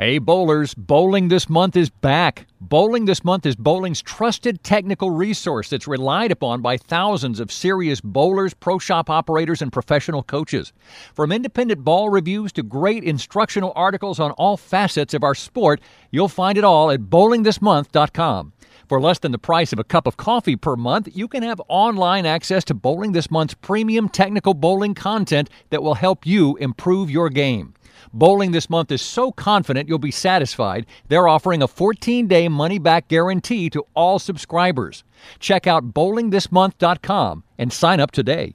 Hey bowlers, Bowling This Month is back. Bowling This Month is bowling's trusted technical resource that's relied upon by thousands of serious bowlers, pro shop operators, and professional coaches. From independent ball reviews to great instructional articles on all facets of our sport, you'll find it all at bowlingthismonth.com. For less than the price of a cup of coffee per month, you can have online access to Bowling This Month's premium technical bowling content that will help you improve your game. Bowling This Month is so confident you'll be satisfied, they're offering a 14-day money-back guarantee to all subscribers. Check out bowlingthismonth.com and sign up today.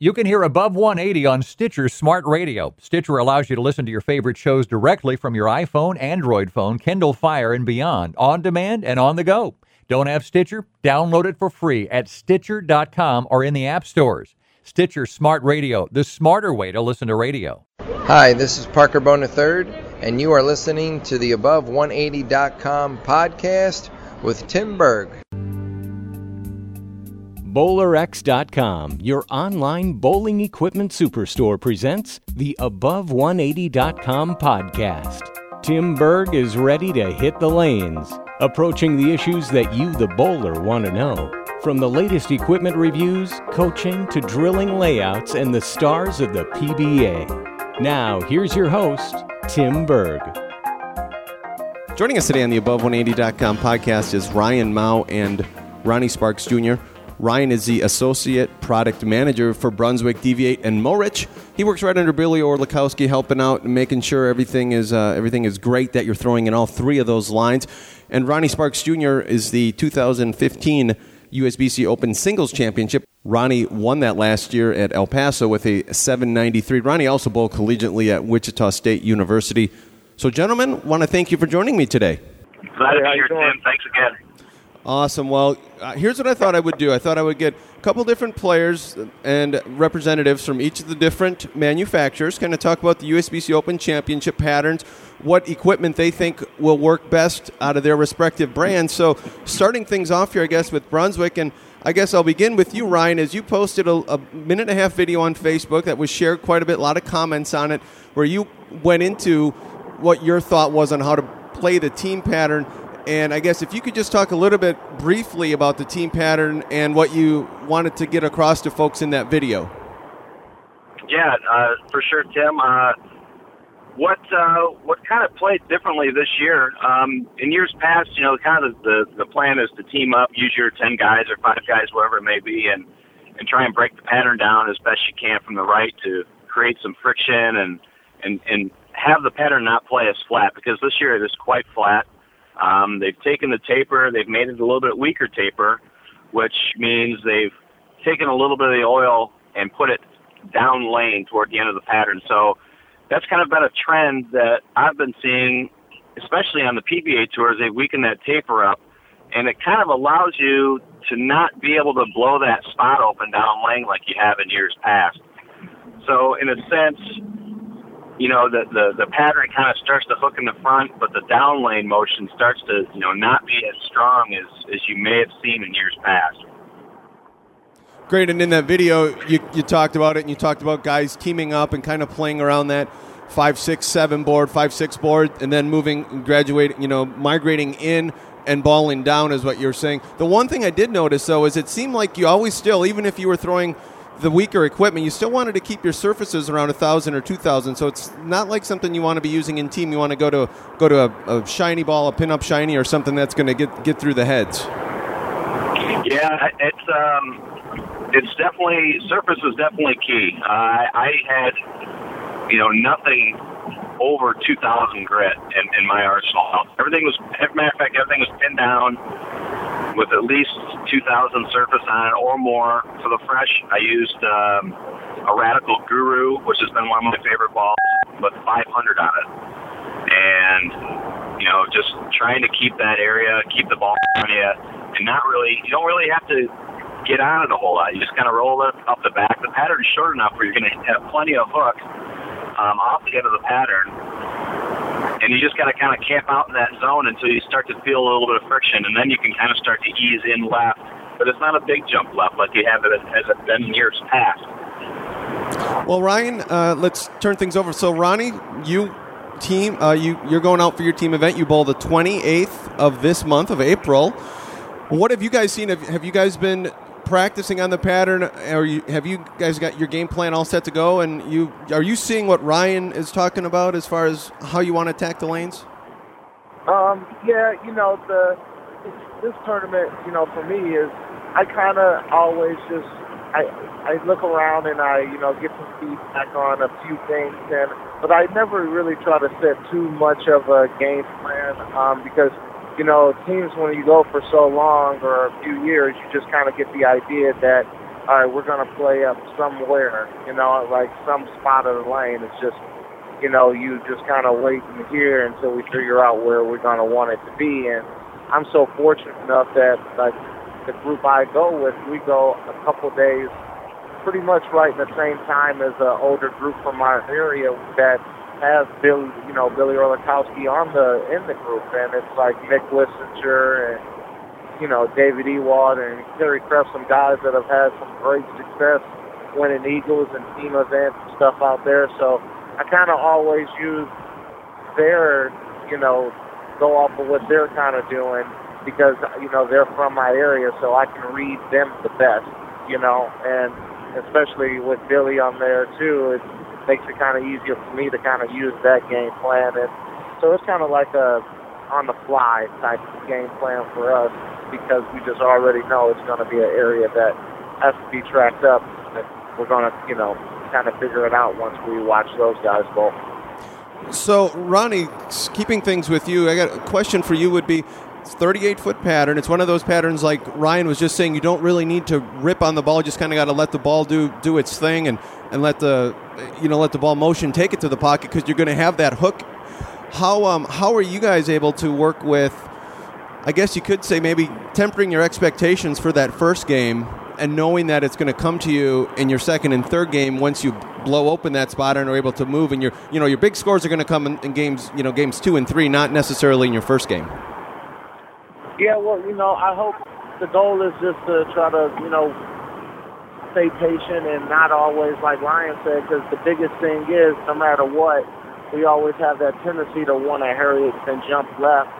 You can hear Above 180 on Stitcher Smart Radio. Stitcher allows you to listen to your favorite shows directly from your iPhone, Android phone, Kindle Fire, and beyond, on demand and on the go. Don't have Stitcher? Download it for free at Stitcher.com or in the app stores. Stitcher Smart Radio, the smarter way to listen to radio. Hi, this is Parker Bonner III, and you are listening to the Above180.com podcast with Tim Berg. BowlerX.com, your online bowling equipment superstore, presents the Above180.com podcast. Tim Berg is ready to hit the lanes, approaching the issues that you, the bowler, want to know. From the latest equipment reviews, coaching, to drilling layouts, and the stars of the PBA. Now, here's your host, Tim Berg. Joining us today on the Above180.com podcast is Ryan Mouw and Ronnie Sparks, Jr. Ryan is the Associate Product Manager for Brunswick, DV8, and Morich. He works right under Billy Orlikowski, helping out and making sure everything is great that you're throwing in all three of those lines. And Ronnie Sparks, Jr. is the 2015 USBC Open Singles Championship. Ronnie won that last year at El Paso with a 793. Ronnie also bowled collegiately at Wichita State University. So, gentlemen, want to thank you for joining me today. Glad to be here, Tim. Thanks again. Awesome. Well, here's what I thought I would do. I thought I would get a couple different players and representatives from each of the different manufacturers, kind of talk about the USBC Open Championship patterns, what equipment they think will work best out of their respective brands. So starting things off here, I guess, with Brunswick, and I guess I'll begin with you, Ryan, as you posted a minute-and-a-half video on Facebook that was shared quite a bit, a lot of comments on it, where you went into what your thought was on how to play the team pattern. And I guess if you could just talk a little bit briefly about the team pattern and what you wanted to get across to folks in that video. Yeah, for sure, Tim. What kind of played differently this year? In years past, you know, kind of the plan is to team up, use your 10 guys or 5 guys, whatever it may be, and try and break the pattern down as best you can from the right to create some friction and have the pattern not play as flat, because this year it is quite flat. They've taken the taper, they've made it a little bit weaker taper, which means they've taken a little bit of the oil and put it down lane toward the end of the pattern. So that's kind of been a trend that I've been seeing, especially on the PBA tours. They weaken that taper up, and it kind of allows you to not be able to blow that spot open down lane like you have in years past. So in a sense, you know, the pattern kind of starts to hook in the front, but the down lane motion starts to, you know, not be as strong as you may have seen in years past. Great, and in that video, you talked about it, and you talked about guys teaming up and kind of playing around that 5-6-7 board, 5-6 board, and then moving and graduating, you know, migrating in and balling down is what you're saying. The one thing I did notice, though, is it seemed like you always still, even if you were throwing the weaker equipment, you still wanted to keep your surfaces around 1,000 or 2,000, so it's not like something you want to be using in team. You want to go to a shiny ball, a pin-up shiny, or something that's going to get through the heads. Yeah, it's definitely, surface was definitely key. I had, you know, nothing over 2,000 grit in my arsenal. Everything was, as a matter of fact, everything was pinned down with at least 2,000 surface on it or more. For the fresh, I used a Radical Guru, which has been one of my favorite balls, with 500 on it. And just trying to keep that area, keep the ball on you, and you don't really have to get on it a whole lot. You just kind of roll it up the back. The pattern's short enough where you're going to have plenty of hooks off the end of the pattern, and you just got to kind of camp out in that zone until you start to feel a little bit of friction, and then you can kind of start to ease in left. But it's not a big jump left like you have it as it's been in years past. Well, Ryan, let's turn things over. So, Ronnie, you're going out for your team event. You bowl the 28th of this month of April. What have you guys seen? Have you guys been practicing on the pattern? Have you guys got your game plan all set to go? And are you seeing what Ryan is talking about as far as how you want to attack the lanes? Yeah, this tournament, for me is I kind of always just I look around and I get some feedback on a few things, but I never really try to set too much of a game plan because, teams, when you go for so long or a few years, you just kind of get the idea that, all right, we're going to play up somewhere, like some spot of the lane. It's just, you just kind of wait and hear until we figure out where we're going to want it to be. And I'm so fortunate enough that, like, the group I go with, we go a couple days pretty much right in the same time as an older group from our area that has Billy Orlikowski in the group, and it's like Mick Lissinger and David Ewald and Terry Krebs, some guys that have had some great success winning Eagles and team events and stuff out there. So I kind of always use their go off of what they're kind of doing, because, they're from my area, so I can read them the best, and especially with Billy on there, too, it makes it kind of easier for me to kind of use that game plan. And so it's kind of like a on-the-fly type of game plan for us, because we just already know it's going to be an area that has to be tracked up, and we're going to, kind of figure it out once we watch those guys bowl. So, Ronnie, keeping things with you, I got a question for you would be, it's 38-foot pattern. It's one of those patterns, like Ryan was just saying, you don't really need to rip on the ball. You just kind of got to let the ball do its thing and let the ball motion take it to the pocket, because you're going to have that hook. How are you guys able to work with, I guess you could say, maybe tempering your expectations for that first game and knowing that it's going to come to you in your second and third game once you blow open that spot and are able to move, and your big scores are going to come in games, games 2 and 3, not necessarily in your first game? Yeah, well, I hope the goal is just to try to, stay patient and not always, like Ryan said, because the biggest thing is, no matter what, we always have that tendency to want to hurry and jump left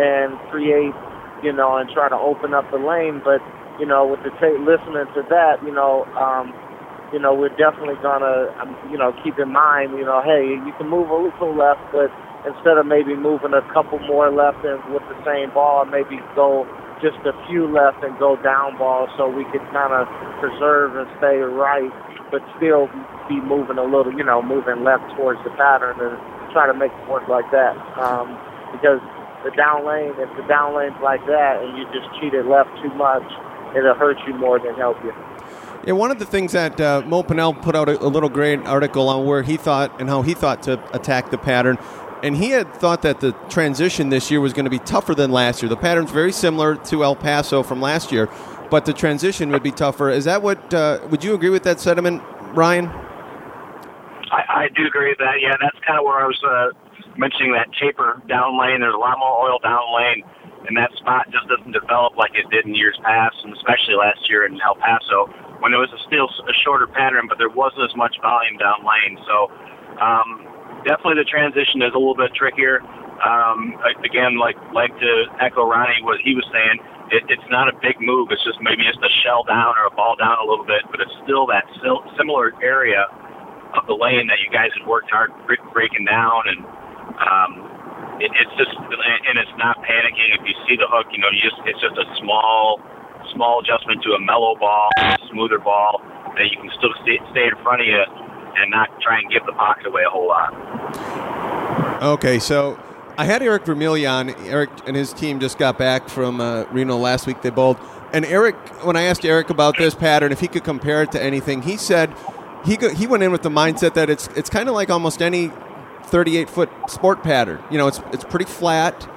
and create, and try to open up the lane. But, with the listening to that, we're definitely going to, keep in mind, hey, you can move a little left, but instead of maybe moving a couple more left and with the same ball, maybe go just a few left and go down ball, so we could kind of preserve and stay right, but still be moving a little, moving left towards the pattern and try to make it work like that. Because if the down lane's like that and you just cheated left too much, it'll hurt you more than help you. Yeah, one of the things that Mo Pinnell put out a little great article on where he thought and how he thought to attack the pattern. And he had thought that the transition this year was going to be tougher than last year. The pattern's very similar to El Paso from last year, but the transition would be tougher. Is that what? Would you agree with that sentiment, Ryan? I do agree with that. Yeah, that's kind of where I was mentioning that taper down lane. There's a lot more oil down lane, and that spot just doesn't develop like it did in years past, and especially last year in El Paso when there was still a shorter pattern, but there wasn't as much volume down lane. So. Definitely the transition is a little bit trickier. Again, like to echo Ronnie, what he was saying, it's not a big move. It's just maybe just a shell down or a ball down a little bit, but it's still that similar area of the lane that you guys had worked hard breaking down. And it's not panicking. If you see the hook, it's just a small adjustment to a mellow ball, a smoother ball that you can still stay in front of you and not try and give the box away a whole lot. Okay, so I had Eric Vermilion. Eric and his team just got back from Reno last week. They bowled. And Eric, when I asked Eric about this pattern, if he could compare it to anything, he said he went in with the mindset that it's kind of like almost any 38-foot sport pattern. It's pretty flat.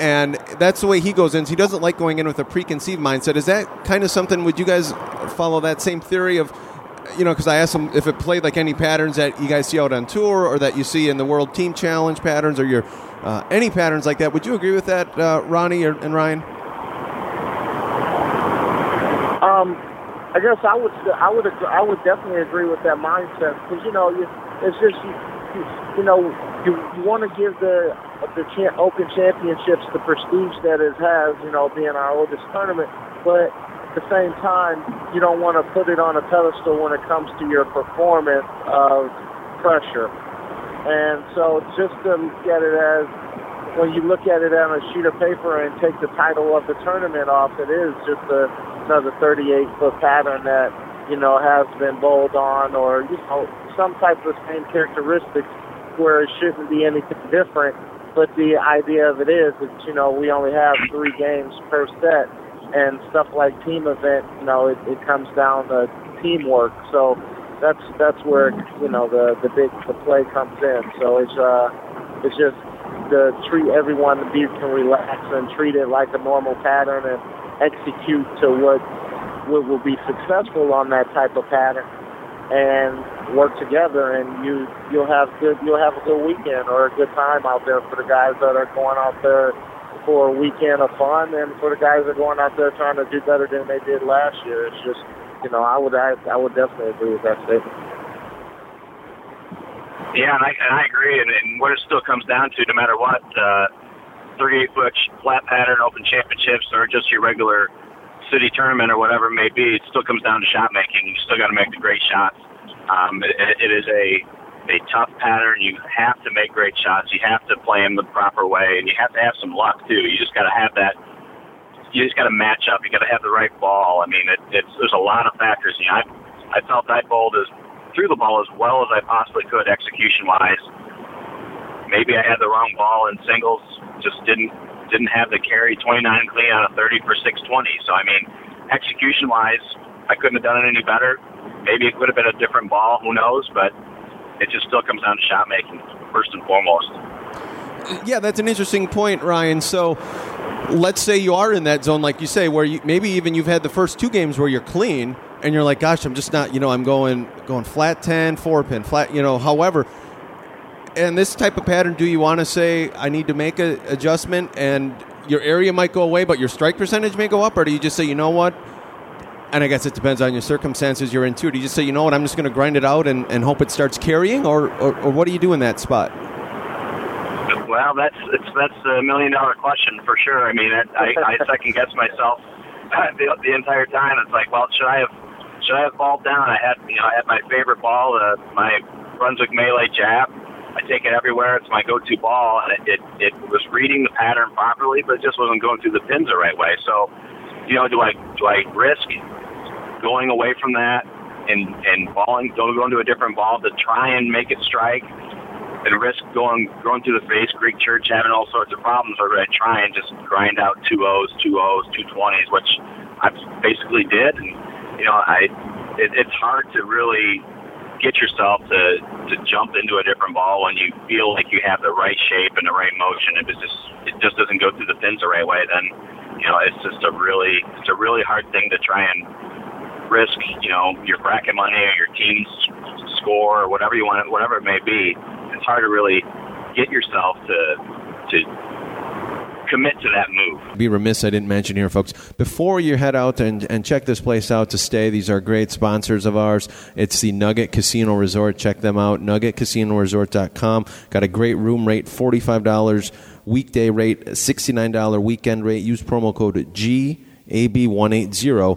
And that's the way he goes in. He doesn't like going in with a preconceived mindset. Is that kind of something, would you guys follow that same theory of, you know, because I asked him if it played like any patterns that you guys see out on tour or that you see in the World Team Challenge patterns or your any patterns like that. Would you agree with that, Ronnie and Ryan? I guess I would definitely agree with that mindset because, you know, it's just, you know, you want to give the Open Championships the prestige that it has, you know, being our oldest tournament, but at the same time, you don't want to put it on a pedestal when it comes to your performance of pressure. And so just to look at it as, when you look at it on a sheet of paper and take the title of the tournament off, it is just another 38-foot pattern that, you know, has been bowled on, or, you know, some type of same characteristics where it shouldn't be anything different. But the idea of it is, you know, we only have 3 games per set, and stuff like team event, you know, it comes down to teamwork. So that's where, you know, the play comes in. So it's just to treat everyone to be can relax and treat it like a normal pattern and execute to what will be successful on that type of pattern, and work together, and you'll have a good weekend or a good time out there for the guys that are going out there for a weekend of fun, and for the guys that are going out there trying to do better than they did last year. It's just, you know, I would definitely agree with that statement. Yeah, and I agree, and what it still comes down to, no matter what, 38-foot flat pattern Open Championships or just your regular city tournament or whatever it may be, it still comes down to shot making. You still got to make the great shots. It is a tough pattern. You have to make great shots. You have to play them the proper way, and you have to have some luck too. You just got to have that. You just got to match up. You got to have the right ball. I mean, there's a lot of factors. You know, I felt I bowled through the ball as well as I possibly could execution wise. Maybe I had the wrong ball in singles. Just didn't have the carry 29 clean on a 30 for 620. So, I mean, execution-wise, I couldn't have done it any better. Maybe it would have been a different ball. Who knows? But it just still comes down to shot making, first and foremost. Yeah, that's an interesting point, Ryan. So let's say you are in that zone, like you say, where maybe even you've had the first 2 games where you're clean and you're like, gosh, I'm just not, you know, I'm going flat 10, 4-pin, flat, you know, however. And this type of pattern, do you want to say, I need to make an adjustment and your area might go away, but your strike percentage may go up? Or do you just say, you know what? And I guess it depends on your circumstances you're in, too. Do you just say, you know what, I'm just going to grind it out and hope it starts carrying? Or what do you do in that spot? Well, that's a million-dollar question for sure. I mean, I second-guess myself the entire time. It's like, well, should I have balled down? I had my favorite ball, my Brunswick Melee Jab. I take it everywhere. It's my go-to ball, and it was reading the pattern properly, but it just wasn't going through the pins the right way. So, you know, do I risk going away from that and balling, going to a different ball to try and make it strike, and risk going through the face, Greek church, having all sorts of problems, or do I try and just grind out 2-0s, 220s, which I basically did? And, you know, it's hard to really get yourself to jump into a different ball when you feel like you have the right shape and the right motion. If it just doesn't go through the pins the right way, then, you know, it's just a really hard thing to try and risk, you know, your bracket money or your team's score or whatever you want, whatever it may be. It's hard to really get yourself to commit to that move. Be remiss I didn't mention here, folks. Before you head out and check this place out to stay, these are great sponsors of ours. It's the Nugget Casino Resort. Check them out, nuggetcasinoresort.com. Got a great room rate, $45 weekday rate, $69 weekend rate. Use promo code GAB180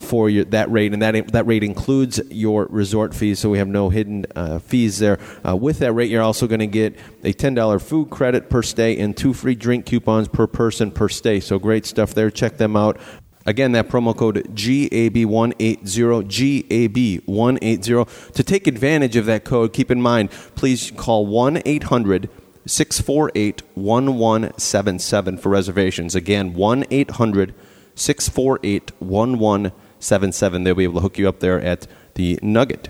for that rate, and that rate includes your resort fees, so we have no hidden fees there. With that rate, you're also going to get a $10 food credit per stay and 2 free drink coupons per person per stay, so great stuff there. Check them out. Again, that promo code GAB180, GAB180. To take advantage of that code, keep in mind, please call 1-800-648-1177 for reservations. Again, 1-800-648-1177. They'll be able to hook you up there at the Nugget.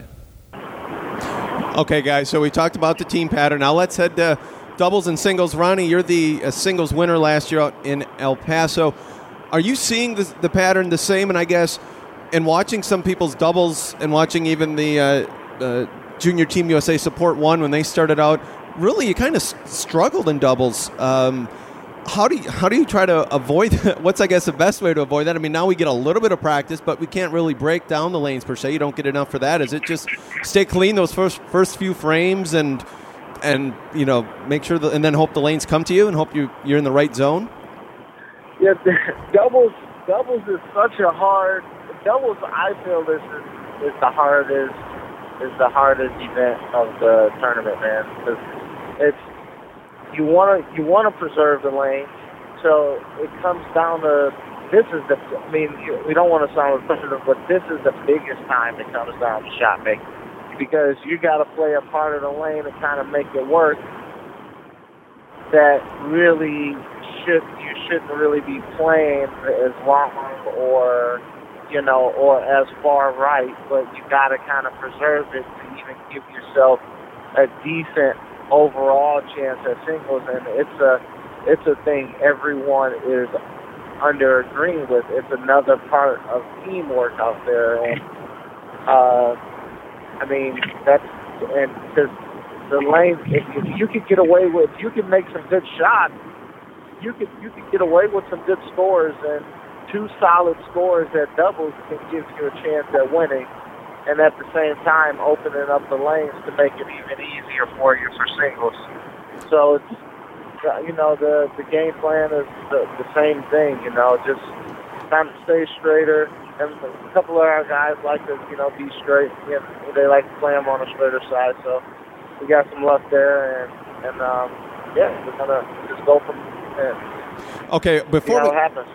Okay, guys, so we talked about the team pattern. Now let's head to doubles and singles. Ronnie, you're the singles winner last year out in El Paso. Are you seeing the pattern the same? And I guess in watching some people's doubles and watching even the Junior Team USA Support 1 when they started out, really you kind of struggled in doubles. How do you try to avoid that? What's, I guess, the best way to avoid that? I mean, now we get a little bit of practice, but we can't really break down the lanes per se. You don't get enough for that. Is it just stay clean those first few frames and you know, make sure that, and then hope the lanes come to you and hope you're in the right zone? Yeah, doubles is such a hard doubles. I feel this is the hardest event of the tournament, man. You want to preserve the lane, so it comes down to we don't want to sound repetitive, but this is the biggest time it comes down to shot making, because you got to play a part of the lane and kind of make it work that really shouldn't really be playing as long or or as far right, but you got to kind of preserve it to even give yourself a decent overall chance at singles, and it's a thing everyone is under agreeing with. It's another part of teamwork out there, and because the lane, if you could get away with, you could make some good shots, you could get away with some good scores, and two solid scores at doubles can give you a chance at winning. And at the same time, opening up the lanes to make it even easier for you for singles. So it's the game plan is the same thing. Just kind of stay straighter. And a couple of our guys like to be straight. They like to play them on the straighter side. So we got some luck there, and we're gonna just go from there. Okay, before what happens,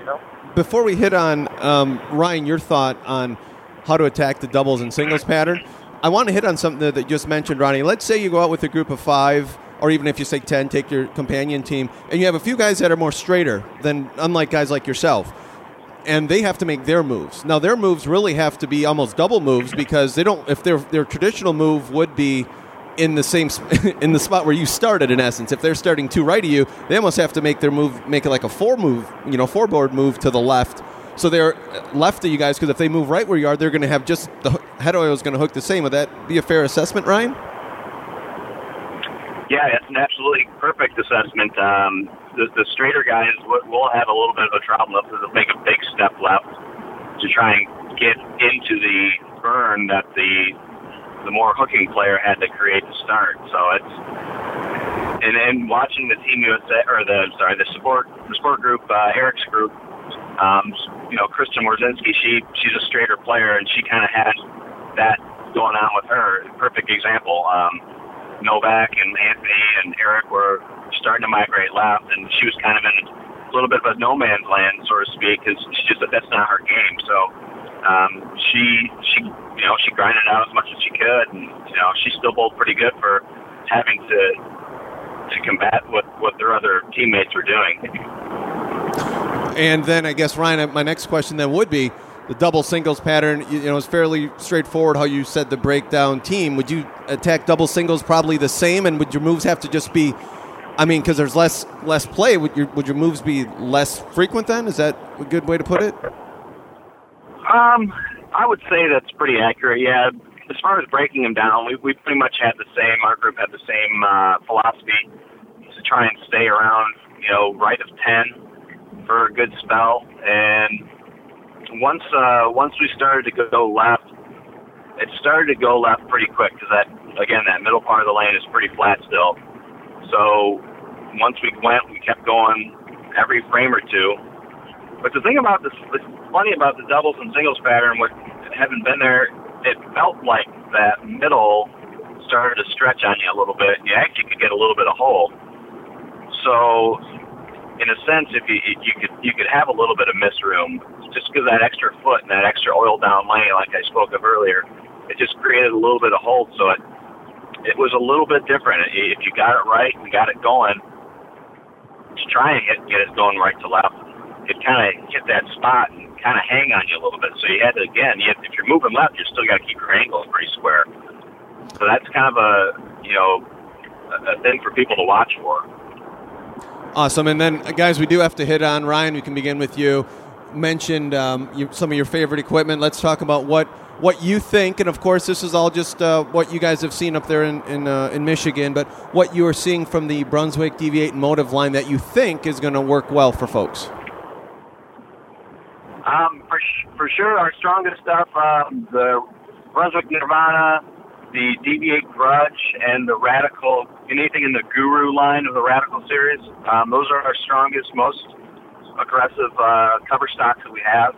Before we hit on Ryan, your thought on how to attack the doubles and singles pattern. I want to hit on something that you just mentioned, Ronnie. Let's say you go out with a group of 5, or even if you say 10, take your companion team, and you have a few guys that are more straighter, unlike guys like yourself, and they have to make their moves. Now, their moves really have to be almost double moves, because they don't. If their traditional move would be in the same in the spot where you started, in essence, if they're starting to right of you, they almost have to make their move, make it like a four-board move to the left. So they're left of you guys, because if they move right where you are, they're going to have just the head oil is going to hook the same. Would that be a fair assessment, Ryan? Yeah, it's an absolutely perfect assessment. The straighter guys will have a little bit of a problem if they'll make a big step left to try and get into the burn that the more hooking player had to create to start. So and watching the Team USA the support group, Eric's group. Kristen Morzinski, she's a straighter player, and she kind of had that going on with her. Perfect example. Novak and Anthony and Eric were starting to migrate left, and she was kind of in a little bit of a no man's land, so to speak, because she just said that's not her game. So she grinded out as much as she could, and she still bowled pretty good for having to combat what their other teammates were doing. And then I guess, Ryan, my next question then would be the double singles pattern. Is fairly straightforward how you said the breakdown team. Would you attack double singles probably the same, and would your moves have to just be, because there's less play, would your moves be less frequent then? Is that a good way to put it? I would say that's pretty accurate, yeah. As far as breaking them down, we pretty much had our group had the same philosophy to try and stay around, right of 10 for a good spell, and once we started to go left, it started to go left pretty quick, because that middle part of the lane is pretty flat still. So once we kept going every frame or two. But the thing about this, what's funny about the doubles and singles pattern, what having been there, it felt like that middle started to stretch on you a little bit, and you actually could get a little bit of hole. So in a sense, if you could have a little bit of misroom, just because that extra foot and that extra oil down lane, like I spoke of earlier, it just created a little bit of hold. So it was a little bit different. If you got it right and got it going, to try and get it going right to left, it kind of hit that spot and kind of hang on you a little bit. So you had to, if you're moving left, you still got to keep your angle pretty square. So that's kind of a thing for people to watch for. Awesome. And then, guys, we do have to hit on, Ryan, we can begin with you. Mentioned some of your favorite equipment. Let's talk about what you think, and of course this is all just what you guys have seen up there in Michigan, but what you are seeing from the Brunswick DV8 and Motive line that you think is going to work well for folks. For sure, our strongest stuff, the Brunswick Nirvana, the DV8 Grudge, and the Radical, anything in the Guru line of the Radical series, those are our strongest, most aggressive cover stocks that we have.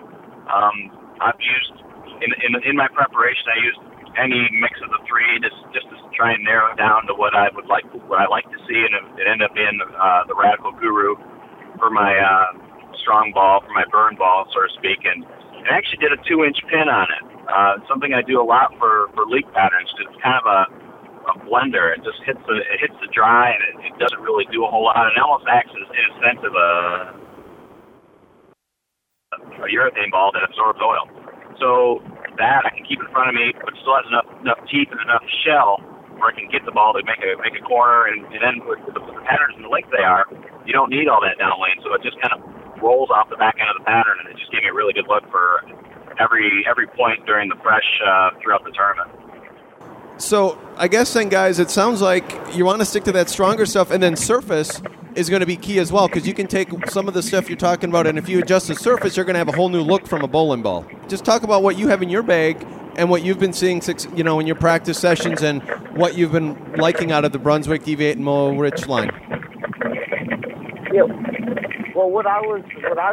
I've used in my preparation, I used any mix of the three just to try and narrow it down to what I like to see, and it ended up being the Radical Guru for my strong ball, for my burn ball, so to speak, and I actually did a 2-inch pin on it. Something I do a lot for leak patterns. It's kind of a blender. It just hits the dry, and it doesn't really do a whole lot. It almost acts in a sense of a urethane ball that absorbs oil. So that I can keep in front of me, but still has enough teeth and enough shell where I can get the ball to make a corner, and then with the patterns and the length they are, you don't need all that down lane, so it just kind of rolls off the back end of the pattern, and it just gave me a really good look for every point during the fresh throughout the tournament. So I guess then, guys, it sounds like you want to stick to that stronger stuff, and then surface is going to be key as well, because you can take some of the stuff you're talking about, and if you adjust the surface, you're going to have a whole new look from a bowling ball. Just talk about what you have in your bag and what you've been seeing, in your practice sessions, and what you've been liking out of the Brunswick DV8 and Morich line. Yeah. Well, what I've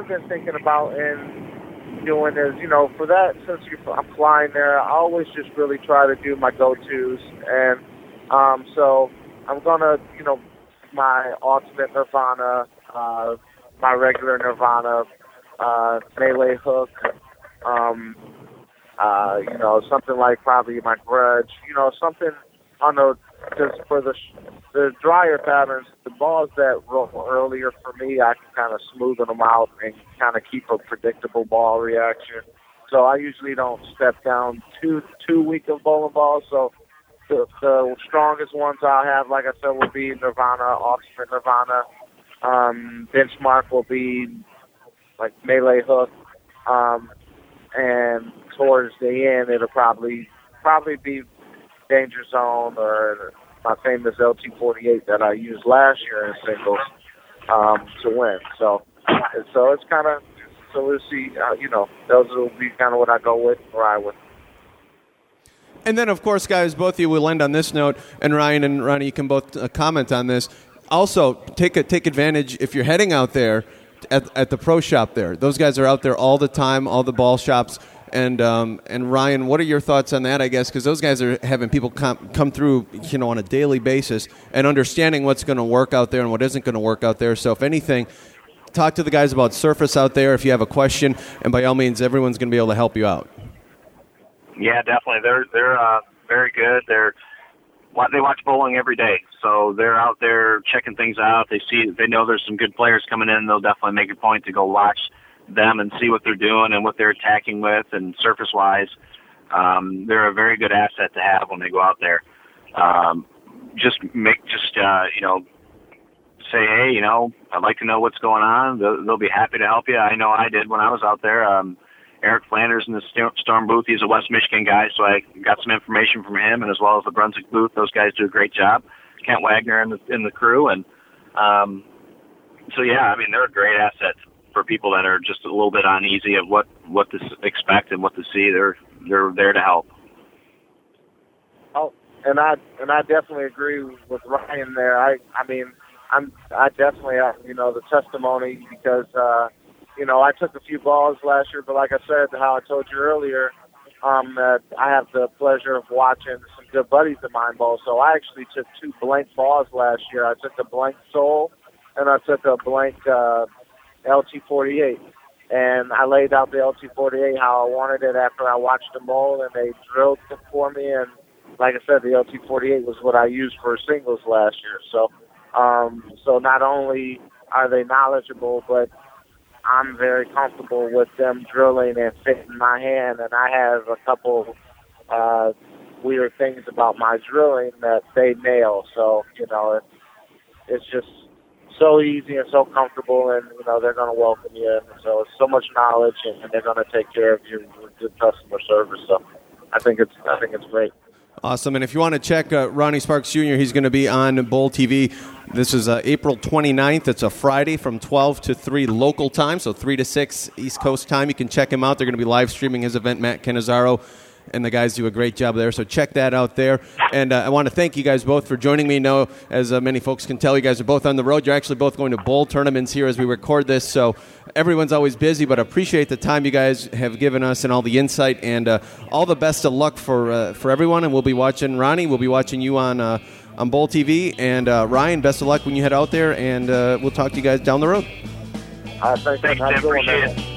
been thinking about and doing is, for that, since I'm flying there, I always just really try to do my go-tos, and so I'm gonna, my ultimate Nirvana, my regular Nirvana, melee hook, something like probably my Grudge, something on the, just for the drier patterns, the balls that roll earlier for me, I can kind of smoothen them out and kind of keep a predictable ball reaction. So I usually don't step down too weak of bowling balls, so the strongest ones I'll have, like I said, will be Nirvana, Ultimate Nirvana. Benchmark will be like melee hook, and towards the end it'll probably be Danger Zone or my famous LT48 that I used last year in singles to win. So it's kind of, so we'll see. Those will be kind of what I go with, or I would. And then, of course, guys, both of you will end on this note, and Ryan and Ronnie, you can both comment on this. Also, take advantage if you're heading out there at the pro shop there. Those guys are out there all the time, all the ball shops. And Ryan, what are your thoughts on that, I guess? Because those guys are having people come through, on a daily basis and understanding what's going to work out there and what isn't going to work out there. So if anything, talk to the guys about surface out there if you have a question. And by all means, everyone's going to be able to help you out. Yeah, definitely. They're very good. They watch bowling every day, so they're out there checking things out. They know there's some good players coming in. They'll definitely make a point to go watch them and see what they're doing and what they're attacking with, and surface wise, they're a very good asset to have when they go out there. Say, hey, I'd like to know what's going on. They'll be happy to help you. I know I did when I was out there. Eric Flanders in the Storm booth, he's a West Michigan guy, so I got some information from him, and as well as the Brunswick booth, those guys do a great job. Kent Wagner and the crew, and they're a great asset for people that are just a little bit uneasy of what to expect and what to see. They're there to help. Oh, and I definitely agree with Ryan there. I definitely have the testimony because. I took a few balls last year, but like I said, how I told you earlier, I have the pleasure of watching some good buddies of mine bowl. So I actually took 2 blank balls last year. I took a blank Soul, and I took a blank LT48. And I laid out the LT48 how I wanted it after I watched them bowl, and they drilled it for me. And like I said, the LT48 was what I used for singles last year. So not only are they knowledgeable, but I'm very comfortable with them drilling and fitting my hand, and I have a couple weird things about my drilling that they nail. So, it's just so easy and so comfortable, and, you know, they're going to welcome you. And so it's so much knowledge, and they're going to take care of you with good customer service. So I think it's great. Awesome. And if you want to check Ronnie Sparks, Jr., he's going to be on Bowl TV. This is April 29th. It's a Friday from 12 to 3 local time, so 3 to 6 East Coast time. You can check him out. They're going to be live streaming his event, Matt Cannizzaro. And the guys do a great job there, so check that out there. And I want to thank you guys both for joining me. Now, as many folks can tell, you guys are both on the road. You're actually both going to bowl tournaments here as we record this, so everyone's always busy, but appreciate the time you guys have given us and all the insight, and all the best of luck for everyone. And we'll be watching Ronnie. We'll be watching you on Bowl TV. And Ryan, best of luck when you head out there, and we'll talk to you guys down the road. Thanks, Tim. Appreciate it.